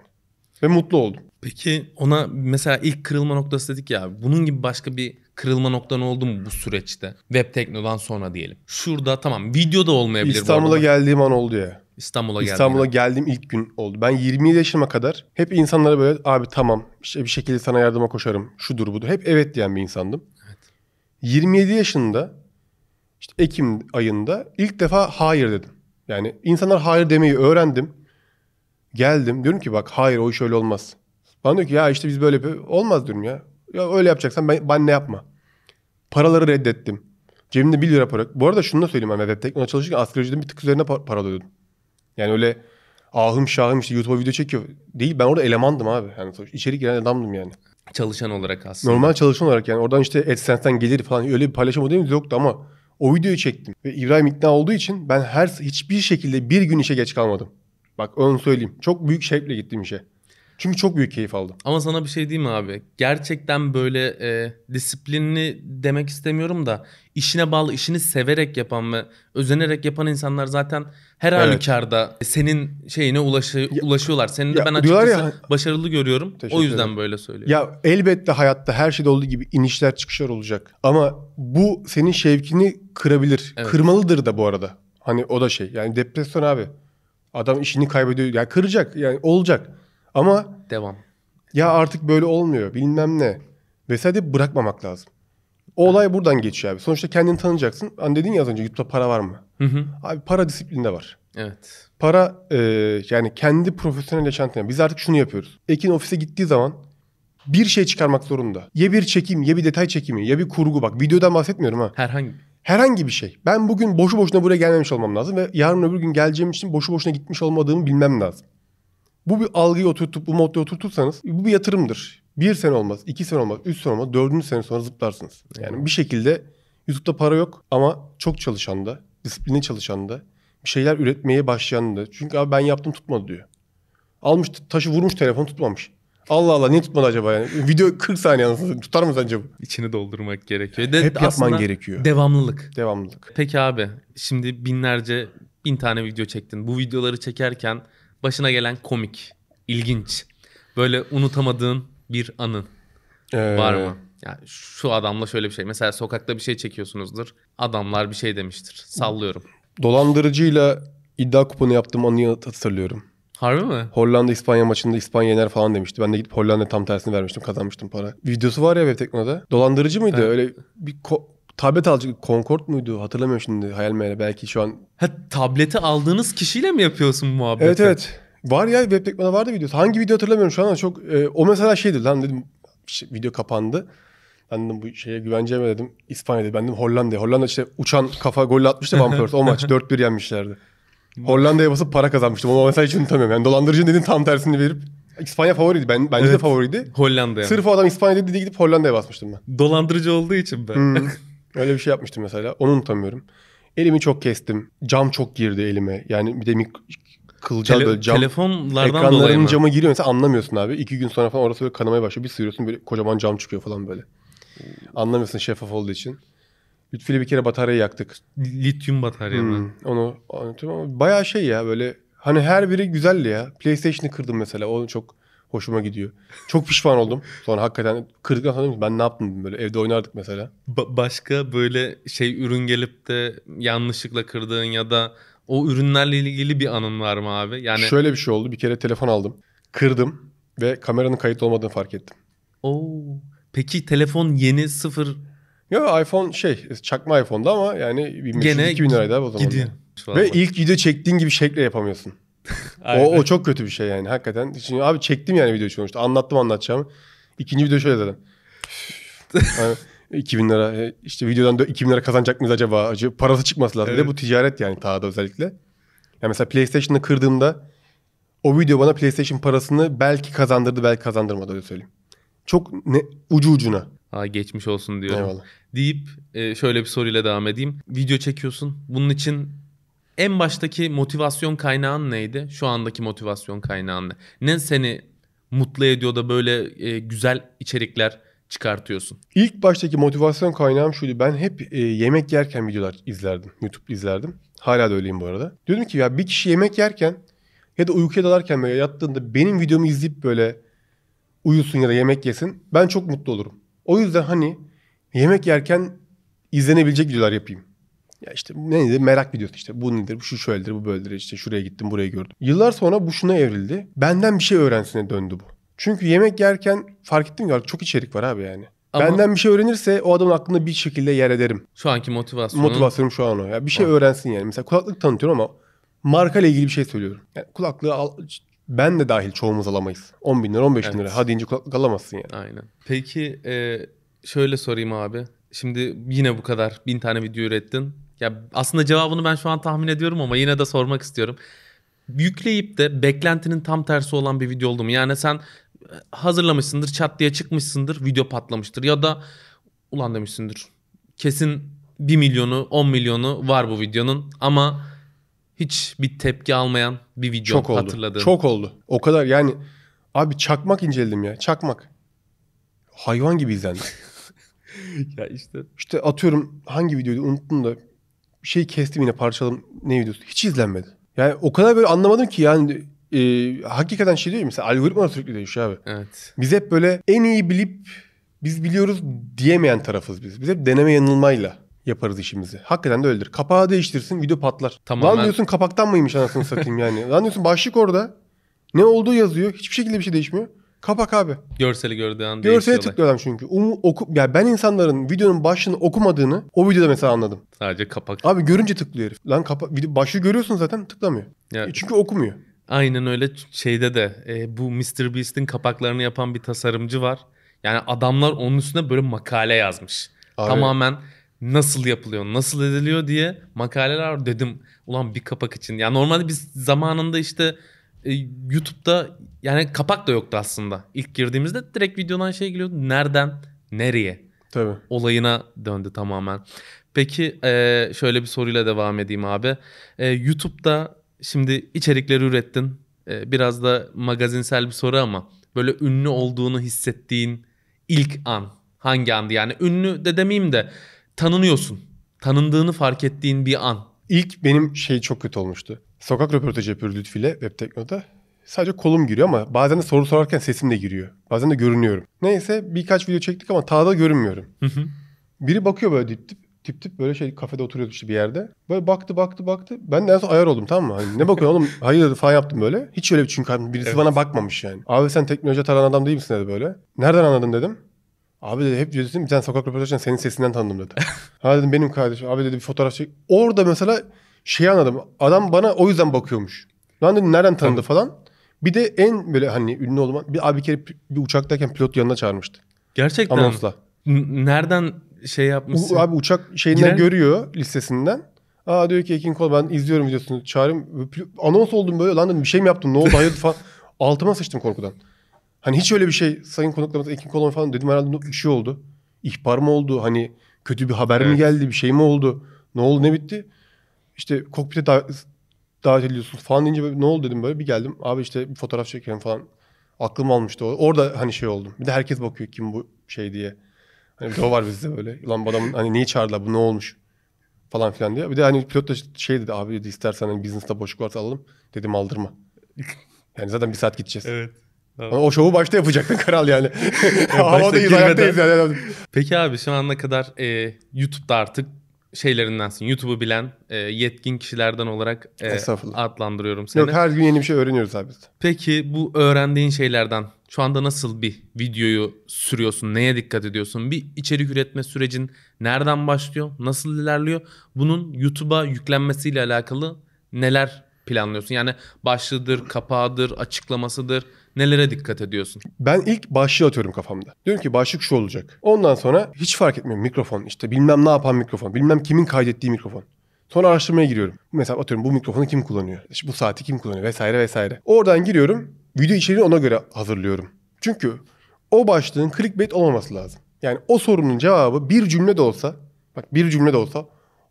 Ve mutlu oldum. Peki ona mesela ilk kırılma noktası dedik ya. Bunun gibi başka bir kırılma noktan oldu mu bu süreçte? Web Tekno'dan sonra diyelim. Şurada tamam video da olmayabilir. İstanbul'a geldiğim an oldu ya. İstanbul'a geldiğim ilk gün oldu. Ben 20 yaşıma kadar hep insanlara böyle abi tamam işte bir şekilde sana yardıma koşarım. Şudur budur. Hep evet diyen bir insandım. Evet. 27 yaşında İşte Ekim ayında ilk defa hayır dedim. Yani insanlar hayır demeyi öğrendim. Geldim diyorum ki bak hayır o iş öyle olmaz. Bana diyor ki ya işte biz böyle yapıyoruz. Olmaz diyorum ya. Ya öyle yapacaksan ben ne yapma. Paraları reddettim. Cebimde 1 lira para. Bu arada şunu da söyleyeyim. Ben Web Tekno'da çalışırken asgari ücretin bir tık üzerine para ödüyordum. Yani öyle ahım şahım işte YouTube'a video çekiyor değil. Ben orada elemandım abi. Yani içerik giren adamdım yani. Çalışan olarak aslında. Normal çalışan olarak yani. Oradan işte AdSense'den gelir falan öyle bir paylaşım ödeyimiz yoktu ama o videoyu çektim ve İbrahim ikna olduğu için ben hiçbir şekilde bir gün işe geç kalmadım. Bak ön söyleyeyim. Çok büyük şevkle gittim işe. Çünkü çok büyük keyif aldım. Ama sana bir şey diyeyim mi abi? Gerçekten böyle disiplinli demek istemiyorum da işine bağlı, işini severek yapan ve özenerek yapan insanlar zaten her halükarda senin şeyine ulaşıyorlar. Senin de ben açıkçası başarılı görüyorum. O yüzden böyle söylüyorum. Ya elbette hayatta her şeyde olduğu gibi inişler çıkışlar olacak. Ama bu senin şevkini kırabilir. Evet. Kırmalıdır da bu arada. Hani o da şey. Yani depresyon abi. Adam işini kaybediyor. Yani kıracak. Yani olacak. Ama devam. Ya artık böyle olmuyor bilmem ne. Vesaire bırakmamak lazım. O olay buradan geçiyor abi. Sonuçta kendini tanıyacaksın. Hani dedin ya az önce YouTube'da para var mı? Hı. Abi para disiplinde var. Evet. Para yani kendi profesyonel yaşantına. Biz artık şunu yapıyoruz. Ekin ofise gittiği zaman bir şey çıkarmak zorunda. Ya bir çekim ya bir detay çekimi ya bir kurgu. Bak videodan bahsetmiyorum ha. Herhangi bir şey. Ben bugün boşu boşuna buraya gelmemiş olmam lazım. Ve yarın öbür gün geleceğim için boşu boşuna gitmiş olmadığımı bilmem lazım. Bu bir algıyı oturtup bu modda oturtursanız bu bir yatırımdır. 1 sene olmaz, 2 sene olmaz, 3 sene olmaz, 4. sene sonra zıplarsınız. Yani bir şekilde YouTube'da para yok ama çok çalışan da, disiplinli çalışan da, bir şeyler üretmeye başlayan da. Çünkü abi ben yaptım tutmadı diyor. Almış taşı vurmuş telefon tutmamış. Allah Allah niye tutmadı acaba yani? Video 40 saniye anasını tutar mı sence bu? İçini doldurmak gerekiyor. Hep yapman gerekiyor. Devamlılık. Peki abi şimdi bin tane video çektin. Bu videoları çekerken başına gelen komik, ilginç, böyle unutamadığın bir anın var mı? Yani şu adamla şöyle bir şey. Mesela sokakta bir şey çekiyorsunuzdur. Adamlar bir şey demiştir. Sallıyorum. Dolandırıcıyla iddia kuponu yaptığım anıyı hatırlıyorum. Harbi mi? Hollanda-İspanya maçında İspanya yener falan demişti. Ben de gidip Hollanda tam tersini vermiştim. Kazanmıştım para. Videosu var ya Web Tekno'da. Dolandırıcı mıydı? Evet. Öyle bir tablet alıcı Concord muydu? Hatırlamıyorum şimdi hayal meyal. Belki şu an... tableti aldığınız kişiyle mi yapıyorsun muhabbeti? Evet. Var ya Web Tekno'da vardı videosu. Hangi video hatırlamıyorum şu an ama çok... o mesela şeydi lan dedim video kapandı. Ben dedim bu şeye güveneceğim dedim. İspanya'da ben dedim Hollanda'ya. Hollanda işte uçan kafa golü atmıştı Van Persie. O maç 4-1 yenmişlerdi. Hollanda'ya basıp para kazanmıştım. Onu mesela hiç unutamıyorum. Yani dolandırıcı dedim tam tersini verip... İspanya favoriydi. Bence evet, de favoriydi. Hollanda'ya. Sırf o adam İspanya'da dedi gidip Hollanda'ya basmıştım ben. Dolandırıcı olduğu için ben. Öyle bir şey yapmıştım mesela. Onu unutamıyorum. Elimi çok kestim. Cam çok girdi elime. Yani bir de kılcal böyle cam. Telefonlardan dolayı mı? Cama giriyor mesela anlamıyorsun abi. 2 gün sonra falan orası böyle kanamaya başlıyor. Bir sıyırıyorsun böyle kocaman cam çıkıyor falan böyle. Anlamıyorsun şeffaf olduğu için. Lütfi'yle bir kere bataryayı yaktık. Lityum batarya mı? Onu anlatıyorum ama bayağı şey ya böyle. Hani her biri güzeldi ya. PlayStation'ı kırdım mesela. O çok hoşuma gidiyor. Çok pişman oldum. Sonra hakikaten kırdıktan sonra ben ne yaptım böyle evde oynardık mesela. Başka böyle ürün gelip de yanlışlıkla kırdığın ya da o ürünlerle ilgili bir anın var mı abi? Yani şöyle bir şey oldu. Bir kere telefon aldım. Kırdım ve kameranın kayıtlı olmadığını fark ettim. Oo. Peki telefon yeni sıfır? Yok, iPhone çakma iPhone'da ama yani 1500-2000 liraydı o zaman. Ve ilk video çektiğin gibi şekle yapamıyorsun. o çok kötü bir şey yani hakikaten. Şimdi abi çektim yani video sonuçta. Anlatacağımı. İkinci video şöyle dedim. Yani 2000 lira işte videodan 2000 lira kazanacak mıyız acaba? Parası çıkması lazım. Evet. De bu ticaret yani Taha'da özellikle. Yani mesela PlayStation'ı kırdığımda o video bana PlayStation parasını belki kazandırdı belki kazandırmadı öyle söyleyeyim. Çok ucu ucuna. Ha, geçmiş olsun diyorum. Eyvallah. Deyip şöyle bir soruyla devam edeyim. Video çekiyorsun. Bunun için en baştaki motivasyon kaynağın neydi? Şu andaki motivasyon kaynağın ne? Ne seni mutlu ediyor da böyle güzel içerikler çıkartıyorsun? İlk baştaki motivasyon kaynağım şuydu. Ben hep yemek yerken videolar izlerdim. YouTube izlerdim. Hala da öyleyim bu arada. Diyordum ki ya bir kişi yemek yerken ya da uykuya dalarken böyle yattığında benim videomu izleyip böyle uyusun ya da yemek yesin. Ben çok mutlu olurum. O yüzden hani yemek yerken izlenebilecek videolar yapayım. Ya işte neydi? Merak videosu işte. Bu nedir? Bu şu şöyledir, bu böyledir. İşte şuraya gittim, burayı gördüm. Yıllar sonra bu şuna evrildi. Benden bir şey öğrensine döndü bu. Çünkü yemek yerken fark ettim ki çok içerik var abi yani. Ama benden bir şey öğrenirse o adamın aklında bir şekilde yer ederim. Şu anki motivasyonum şu an o. Ya bir şey öğrensin yani. Mesela kulaklık tanıtıyorum ama markayla ilgili bir şey söylüyorum. Yani kulaklığı al, ben de dahil çoğumuz alamayız. 10 bin lira, 15 bin lira. Hadi ince kulaklık alamazsın yani. Aynen. Peki şöyle sorayım abi. Şimdi yine bu kadar 1000 tane video ürettin. Ya aslında cevabını ben şu an tahmin ediyorum ama yine de sormak istiyorum. Yükleyip de beklentinin tam tersi olan bir video oldu mu? Yani sen hazırlamışsındır, çat diye çıkmışsındır, video patlamıştır. Ya da ulan demişsindir, kesin 1 milyonu, 10 milyonu var bu videonun ama hiç bir tepki almayan bir video. Çok oldu. Hatırladığım. Çok oldu. O kadar yani abi çakmak inceledim ya. Çakmak. Hayvan gibi izlendi. Ya işte atıyorum hangi videoydu unuttum da bir şey kestim yine parçaladım ne videosu hiç izlenmedi. Yani o kadar böyle anlamadım ki yani hakikaten şey diyor mesela algoritma sürekli değişiyor abi. Evet. Biz hep böyle en iyi bilip biz biliyoruz diyemeyen tarafız biz. Biz hep deneme yanılmayla yaparız işimizi. Hakikaten de öyledir. Kapağı değiştirsin video patlar. Tamamen. Lan diyorsun kapaktan mıymış anasını satayım yani. Lan diyorsun başlık orada. Ne olduğu yazıyor. Hiçbir şekilde bir şey değişmiyor. Kapak abi. Görseli gördüğü an değişiyor. Görsele tıklıyordum çünkü. Yani ben insanların videonun başlığını okumadığını o videoda mesela anladım. Sadece kapak. Abi görünce tıklıyor herif. Lan başlığı görüyorsun zaten tıklamıyor. Yani, çünkü okumuyor. Aynen öyle şeyde de bu MrBeast'in kapaklarını yapan bir tasarımcı var. Yani adamlar onun üstüne böyle makale yazmış. Abi. Tamamen nasıl yapılıyor, nasıl ediliyor diye makaleler dedim. Ulan bir kapak için. Ya normalde biz zamanında işte YouTube'da yani kapak da yoktu aslında. İlk girdiğimizde direkt videodan geliyordu. Nereden nereye? Tabii. Olayına döndü tamamen. Peki şöyle bir soruyla devam edeyim abi. YouTube'da şimdi içerikleri ürettin. Biraz da magazinsel bir soru ama böyle ünlü olduğunu hissettiğin ilk an hangi andı? Yani ünlü de demeyeyim de tanınıyorsun. Tanındığını fark ettiğin bir an. İlk benim çok kötü olmuştu. Sokak röportajı yapıyor Lütfi ile Web Tekno'da. Sadece kolum giriyor ama bazen de soru sorarken sesim de giriyor. Bazen de görünüyorum. Neyse birkaç video çektik ama Taha'da görünmüyorum. Biri bakıyor böyle tip tip böyle kafede oturuyordu bir yerde. Böyle baktı. Ben de en son ayar oldum tamam mı? Hani ne bakıyorsun oğlum? Hayır falan yaptım böyle. Hiç öyle bir çünkü birisi bana bakmamış yani. Abi sen teknoloji taran adam değil misin dedi böyle. Nereden anladın dedim. Abi dedi hep diyorsun bir tane sokak röportajından senin sesinden tanıdım dedi. Ha dedim benim kardeşim. Abi dedi bir fotoğraf çek. Orada mesela anladım. Adam bana o yüzden bakıyormuş. Lan dedim nereden tanıdı falan. Bir de en böyle hani ünlü olan abi bir kere bir uçaktayken pilot yanına çağırmıştı. Gerçekten anonsla. Nereden yapmışsın? Abi uçak görüyor listesinden. Aa diyor ki Ekin Kollama ben izliyorum videosunu çağırayım. Anons oldum böyle lan dedim bir şey mi yaptım ne oldu hayır falan. Altıma sıçtım korkudan. Hani hiç öyle bir şey sayın konuklarımız Ekin Kollama falan dedim herhalde bir şey oldu. İhbar mı oldu hani kötü bir haber mi geldi bir şey mi oldu ne oldu ne bitti. İşte kokpite davet ediyorsun falan deyince böyle, ne oldu dedim böyle bir geldim. Abi işte bir fotoğraf çekelim falan. Aklım almıştı. Orada hani oldum. Bir de herkes bakıyor kim bu diye. Hani bir de o var bizde böyle. Lan bu adamın hani niye çağırdılar bu ne olmuş falan filan diye. Bir de hani pilot da dedi abi dedi istersen hani business'ta boşluk varsa alalım. Dedim aldırma. Yani zaten bir saat gideceğiz. Evet. Tamam. O şovu başta yapacaktın kral yani. Havadayız ayaktayız yani. Peki abi şu ana kadar YouTube'da artık şeylerindensin. YouTube'u bilen yetkin kişilerden olarak adlandırıyorum seni. Yok, her gün yeni bir şey öğreniyoruz abi. Peki bu öğrendiğin şeylerden şu anda nasıl bir videoyu sürüyorsun? Neye dikkat ediyorsun? Bir içerik üretme sürecin nereden başlıyor? Nasıl ilerliyor? Bunun YouTube'a yüklenmesiyle alakalı neler planlıyorsun? Yani başlığıdır, kapağıdır, açıklamasıdır. Nelere dikkat ediyorsun? Ben ilk başlığı atıyorum kafamda. Diyorum ki başlık şu olacak. Ondan sonra hiç fark etmiyorum. Mikrofon işte bilmem ne yapan mikrofon. Bilmem kimin kaydettiği mikrofon. Sonra araştırmaya giriyorum. Mesela atıyorum bu mikrofonu kim kullanıyor? İşte bu saati kim kullanıyor? Vesaire vesaire. Oradan giriyorum. Video içeriğini ona göre hazırlıyorum. Çünkü o başlığın clickbait olmaması lazım. Yani o sorunun cevabı bir cümle de olsa. Bak bir cümle de olsa.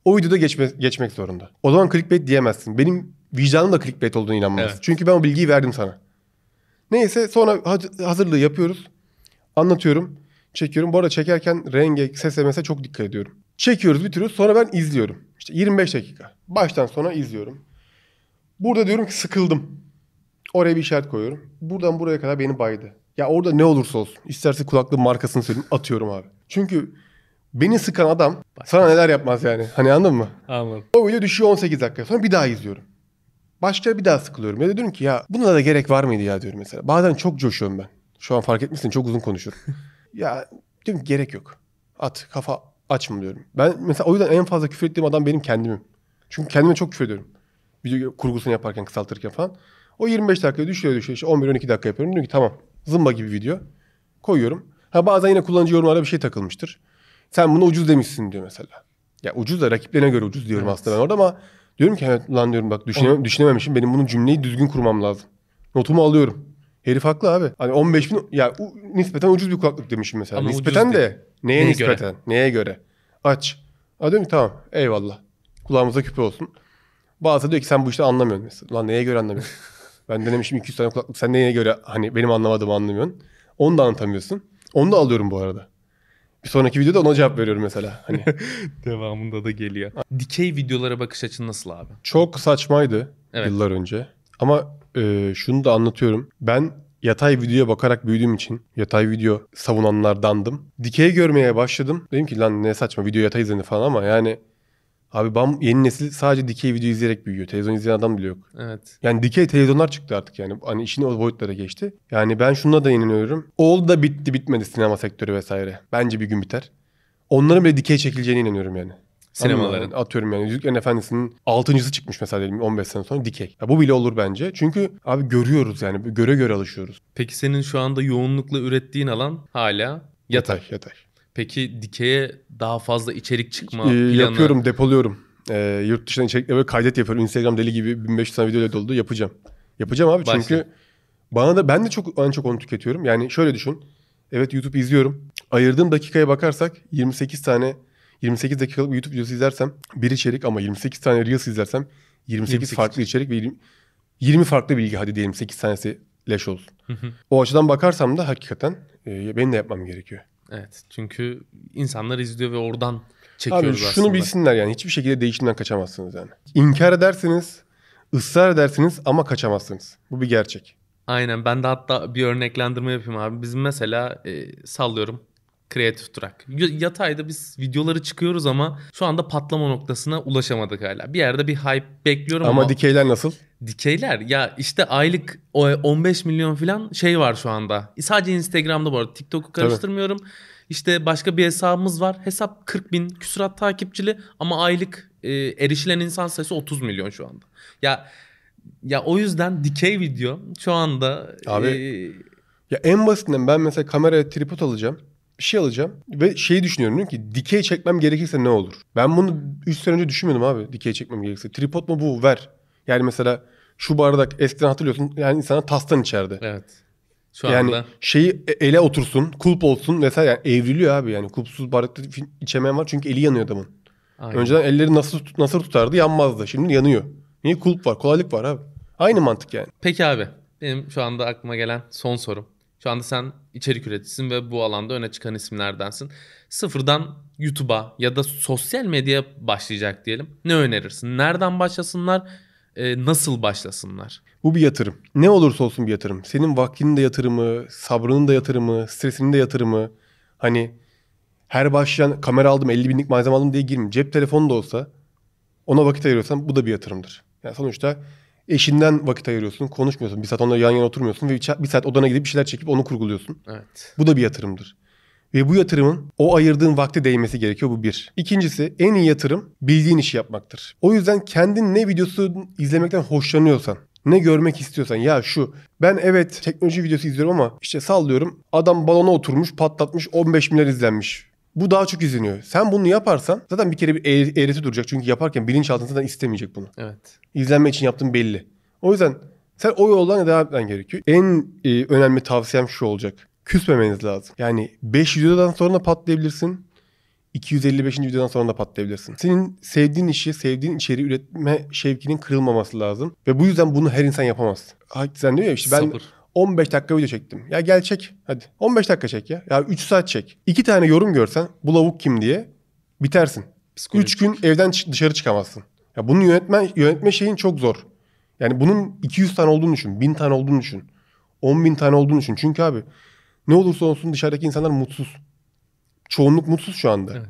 O videoda geçmek zorunda. O zaman clickbait diyemezsin. Benim vicdanım da clickbait olduğuna inanmaz. Evet. Çünkü ben o bilgiyi verdim sana. Neyse sonra hazırlığı yapıyoruz. Anlatıyorum. Çekiyorum. Bu arada çekerken renge, sese mesela çok dikkat ediyorum. Çekiyoruz, bitiriyoruz. Sonra ben izliyorum. İşte 25 dakika. Baştan sona izliyorum. Burada diyorum ki sıkıldım. Oraya bir işaret koyuyorum. Buradan buraya kadar beni baydı. Ya orada ne olursa olsun. İsterse kulaklığın markasını söyleyeyim. Atıyorum abi. Çünkü beni sıkan adam sana neler yapmaz yani. Hani anladın mı? Anladım. O video düşüyor 18 dakika. Sonra bir daha izliyorum. Başka bir daha sıkılıyorum. Ya da diyorum ki ya buna da gerek var mıydı ya diyorum mesela. Bazen çok coşuyorum ben. Şu an fark etmişsin çok uzun konuşuyorum. Ya diyorum ki gerek yok. At kafa açma diyorum. Ben mesela o yüzden en fazla küfür ettiğim adam benim kendimim. Çünkü kendime çok küfür ediyorum. Video kurgusunu yaparken kısaltırken falan. O 25 dakikaya düşüyor. İşte 11-12 dakika yapıyorum. Diyorum ki tamam zımba gibi video koyuyorum. Ha bazen yine kullanıcı yorumlara bir şey takılmıştır. Sen bunu ucuz demişsin diyor mesela. Ya ucuz da rakiplerine göre ucuz diyorum evet. Aslında ben orada ama... Diyorum ki evet lan diyorum bak düşünememişim. Benim bunun cümleyi düzgün kurmam lazım. Notumu alıyorum. Herif haklı abi. Hani 15 bin ya nispeten ucuz bir kulaklık demişim mesela. Ama nispeten de neye nispeten? Göre? Neye göre? Aç. Ha diyorum ki tamam eyvallah. Kulağımıza küpe olsun. Bazıları diyor ki sen bu işten anlamıyorsun mesela. Lan neye göre anlamıyorsun? Ben denemişim 200 tane kulaklık. Sen neye göre hani benim anlamadığımı anlamıyorsun. Onu da anlatamıyorsun. Onu da alıyorum bu arada. Bir sonraki videoda ona cevap veriyorum mesela. Hani devamında da geliyor. Dikey videolara bakış açın nasıl abi? Çok saçmaydı evet. Yıllar önce. Ama şunu da anlatıyorum. Ben yatay videoya bakarak büyüdüğüm için yatay video savunanlardandım. Dikey görmeye başladım. Dedim ki lan ne saçma video yatay izlenir falan ama yani... Abi yeni nesil sadece dikey video izleyerek büyüyor. Televizyon izleyen adam bile yok. Evet. Yani dikey televizyonlar çıktı artık yani. Hani işin o boyutlara geçti. Yani ben şununla da inanıyorum. Oldu da bitmedi sinema sektörü vesaire. Bence bir gün biter. Onların bile dikey çekileceğine inanıyorum yani. Sinemaların. Atıyorum yani Yüzüklerin Efendisi'nin 6.'sı çıkmış mesela diyelim 15 sene sonra dikey. Ya bu bile olur bence. Çünkü abi görüyoruz yani göre göre alışıyoruz. Peki senin şu anda yoğunlukla ürettiğin alan hala yatay. Peki dikeye daha fazla içerik çıkma planı? Yapıyorum, depoluyorum. Yurt dışından içerikleri böyle kaydet yapıyorum. Instagram deli gibi 1500 tane videoyla doldu. Yapacağım abi çünkü ben de çok onu tüketiyorum. Yani şöyle düşün. Evet YouTube izliyorum. Ayırdığım dakikaya bakarsak 28 dakikalık bir YouTube videosu izlersem bir içerik ama 28 tane Reels izlersem 28 farklı içerik ve 20 farklı bilgi hadi diyelim 8 tanesi leş olsun. O açıdan bakarsam da hakikaten benim de yapmam gerekiyor. Evet çünkü insanlar izliyor ve oradan çekiyoruz abi, aslında. Abi şunu bilsinler yani hiçbir şekilde değişimden kaçamazsınız yani. İnkar edersiniz, ısrar edersiniz ama kaçamazsınız. Bu bir gerçek. Aynen ben de hatta bir örneklendirme yapayım abi. Bizim mesela sallıyorum Kreatif Durak. Yatayda biz videoları çıkıyoruz ama şu anda patlama noktasına ulaşamadık hala. Bir yerde bir hype bekliyorum ama dikeyler nasıl? Dikeyler ya işte aylık 15 milyon falan şey var şu anda. Sadece Instagram'da bu arada. TikTok'u karıştırmıyorum. Tabii. İşte başka bir hesabımız var. Hesap 40 bin küsurat takipçili ama aylık erişilen insan sayısı 30 milyon şu anda. Ya o yüzden dikey video şu anda... Abi ya en basitinden ben mesela kameraya tripod alacağım. Bir şey alacağım ve şeyi düşünüyorum diyorum ki dikey çekmem gerekirse ne olur? Ben bunu 3 sene önce düşünmedim abi dikey çekmem gerekirse. Tripod mu bu? Ver. Yani mesela şu bardak eskiden hatırlıyorsun yani insana tastan içerdi. Evet. Şu anda. Yani şeyi ele otursun, kulp olsun vesaire yani evriliyor abi yani kulpsuz bardakta içemeyen var çünkü eli yanıyor adamın. Aynen. Önceden elleri nasıl tutardı yanmazdı şimdi yanıyor. Niye kulp var? Kolaylık var abi. Aynı mantık yani. Peki abi benim şu anda aklıma gelen son sorum. Şu anda sen içerik üreticisin ve bu alanda öne çıkan isimlerdensin. Sıfırdan YouTube'a ya da sosyal medyaya başlayacak diyelim. Ne önerirsin? Nereden başlasınlar? Nasıl başlasınlar? Bu bir yatırım. Ne olursa olsun bir yatırım. Senin vaktinin de yatırımı, sabrının da yatırımı, stresinin de yatırımı. Hani her başlayan kamera aldım 50 binlik malzeme aldım diye girmeyeyim. Cep telefonu da olsa ona vakit ayırıyorsan bu da bir yatırımdır. Yani sonuçta eşinden vakit ayırıyorsun, konuşmuyorsun. Bir saat onunla yan yana oturmuyorsun ve bir saat odana gidip bir şeyler çekip onu kurguluyorsun. Evet. Bu da bir yatırımdır. Ve bu yatırımın o ayırdığın vakte değmesi gerekiyor, bu bir. İkincisi, en iyi yatırım bildiğin işi yapmaktır. O yüzden kendin ne videosu izlemekten hoşlanıyorsan, ne görmek istiyorsan, ya şu ben evet teknoloji videosu izliyorum ama işte sallıyorum adam balona oturmuş patlatmış 15 milyar izlenmiş. Bu daha çok izleniyor. Sen bunu yaparsan zaten bir kere bir eğreti duracak. Çünkü yaparken bilinçaltın zaten istemeyecek bunu. Evet. İzlenme için yaptığın belli. O yüzden sen o yoldan devam etmen gerekiyor. En önemli tavsiyem şu olacak. Küsmemeniz lazım. Yani 5 videodan sonra patlayabilirsin. 255. videodan sonra da patlayabilirsin. Senin sevdiğin işi, sevdiğin içeriği üretme şevkinin kırılmaması lazım. Ve bu yüzden bunu her insan yapamaz. Sen diyor ya işte ben 15 dakika video çektim. Ya gel çek hadi. 15 dakika çek ya. Ya 3 saat çek. 2 tane yorum görsen bu lavuk kim diye bitersin. 3 gün evden dışarı çıkamazsın. Ya bunu yönetme şeyin çok zor. Yani bunun 200 tane olduğunu düşün. 1000 tane olduğunu düşün. 10.000 tane olduğunu düşün. Çünkü abi ne olursa olsun dışarıdaki insanlar mutsuz. Çoğunluk mutsuz şu anda. Evet.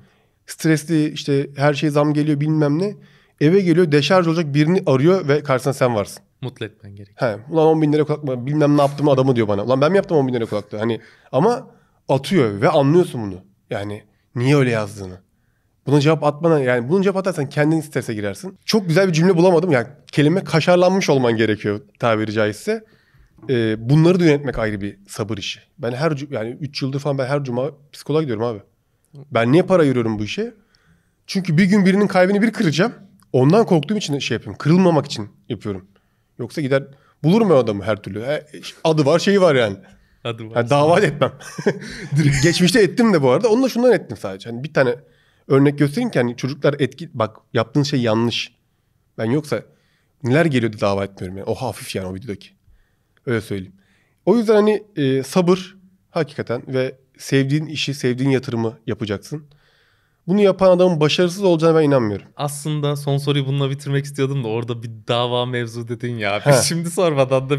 Stresli, işte her şey zam geliyor bilmem ne. Eve geliyor, deşarj olacak birini arıyor ve karşısına sen varsın. Mutlu etmen gerekiyor. He, ulan 10 bin lira kulaklığı bilmem ne yaptım adamı diyor bana. Ulan ben mi yaptım 10 bin lira kulaklığı? Hani, ama atıyor ve anlıyorsun bunu. Yani niye öyle yazdığını. Buna cevap atmana, yani bunun cevap atarsan kendin strese girersin. Çok güzel bir cümle bulamadım. Yani kelime kaşarlanmış olman gerekiyor tabiri caizse. Bunları da yönetmek ayrı bir sabır işi. Ben yani 3 yıldır falan ben her cuma psikoloğa gidiyorum abi. Ben niye para ayırıyorum bu işe? Çünkü bir gün birinin kalbini bir kıracağım. Ondan korktuğum için şey yapıyorum. Kırılmamak için yapıyorum. Yoksa gider bulurum ben adamı her türlü. Adı var, şeyi var yani. Adı var. Yani dava etmem. Geçmişte ettim de bu arada. Onunla şundan ettim sadece. Hani bir tane örnek göstereyim ki hani çocuklar bak yaptığın şey yanlış. Ben yoksa neler geliyordu dava etmiyorum yani. O hafif yani o videodaki. Öyle söyleyeyim. O yüzden hani sabır hakikaten ve sevdiğin işi, sevdiğin yatırımı yapacaksın. Bunu yapan adamın başarısız olacağına ben inanmıyorum. Aslında son soruyu bununla bitirmek istiyordum da orada bir dava mevzu dedin ya. He. Şimdi sormadan da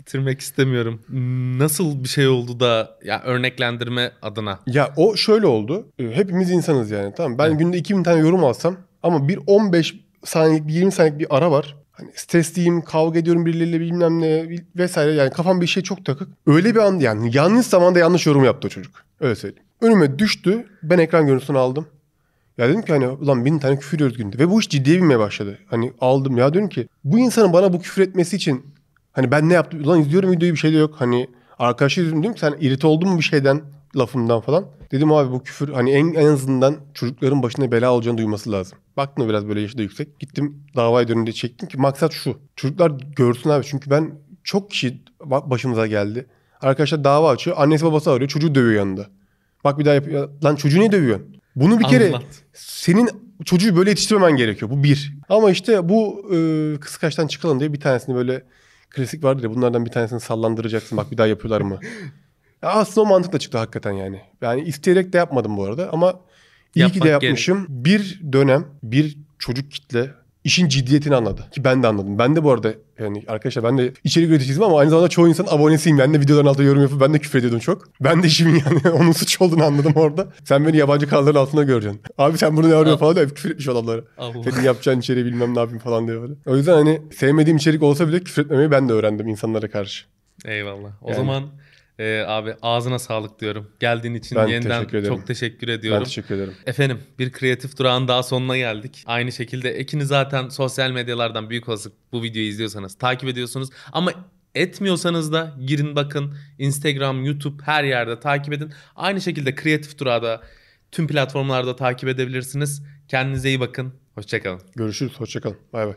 bitirmek istemiyorum. Nasıl bir şey oldu da ya örneklendirme adına? Ya o şöyle oldu. Hepimiz insanız yani, tamam mı? Ben günde 2000 tane yorum alsam ama bir 15 saniyelik, bir 20 saniyelik bir ara var. Hani stresliyim, kavga ediyorum birileriyle bilmem ne vesaire. Yani kafam bir şey çok takık. Öyle bir an yani yanlış zamanda yanlış yorum yaptı o çocuk. Öyle söyleyeyim. Önüme düştü. Ben ekran görüntüsünü aldım. Ya dedim ki hani ulan 1000 tane küfür yiyoruz günde. Ve bu iş ciddiye binmeye başladı. Hani aldım ya diyorum ki bu insanın bana bu küfür etmesi için hani ben ne yaptım? Ulan izliyorum videoyu bir şey de yok. Hani arkadaşı izliyorum diyorum ki sen irite oldun mu bir şeyden, lafımdan falan. Dedim abi bu küfür hani en azından çocukların başına bela olacağını duyması lazım. Baktım biraz böyle yaşı da yüksek. Gittim davayı önünde çektim ki maksat şu. Çocuklar görsün abi çünkü ben çok kişi başımıza geldi. Arkadaşlar dava açıyor. Annesi babası arıyor. Çocuğu dövüyor yanında. Bak bir daha yapıyor. Lan çocuğu niye dövüyorsun? Bunu bir kere senin çocuğu böyle yetiştirmemen gerekiyor. Bu bir. Ama işte bu kıskaçtan çıkalım diye bir tanesini böyle klasik vardır ya. Bunlardan bir tanesini sallandıracaksın. Bak bir daha yapıyorlar mı? Ya aslında o mantıkla çıktı hakikaten yani. Yani isteyerek de yapmadım bu arada ama iyi ki de yapmışım. Gerek. Bir dönem bir çocuk kitle işin ciddiyetini anladı. Ki ben de anladım. Ben de bu arada yani arkadaşlar ben de içerik üreticisiyim ama aynı zamanda çoğu insan abonesiyim. Ben de videoların altına yorum yapıp ben de küfür ediyordum çok. Ben de işimin yani onun suç olduğunu anladım orada. Sen beni yabancı kanalların altında göreceksin. Abi sen bunu ne arıyorsun falan diye küfür etmiş adamlara. Senin yapacağın içeriği bilmem ne yapayım falan diye böyle. O yüzden hani sevmediğim içerik olsa bile küfür etmemeyi ben de öğrendim insanlara karşı. Eyvallah. O yani. Zaman... abi ağzına sağlık diyorum. Geldiğin için ben yeniden çok teşekkür ediyorum. Ben teşekkür ederim. Efendim bir Kreatif Durağın daha sonuna geldik. Aynı şekilde Ekin'i zaten sosyal medyalardan büyük olasılık bu videoyu izliyorsanız takip ediyorsunuz. Ama etmiyorsanız da girin bakın. Instagram, YouTube her yerde takip edin. Aynı şekilde Kreatif Durağı'da tüm platformlarda takip edebilirsiniz. Kendinize iyi bakın. Hoşçakalın. Görüşürüz. Hoşçakalın. Bay bay.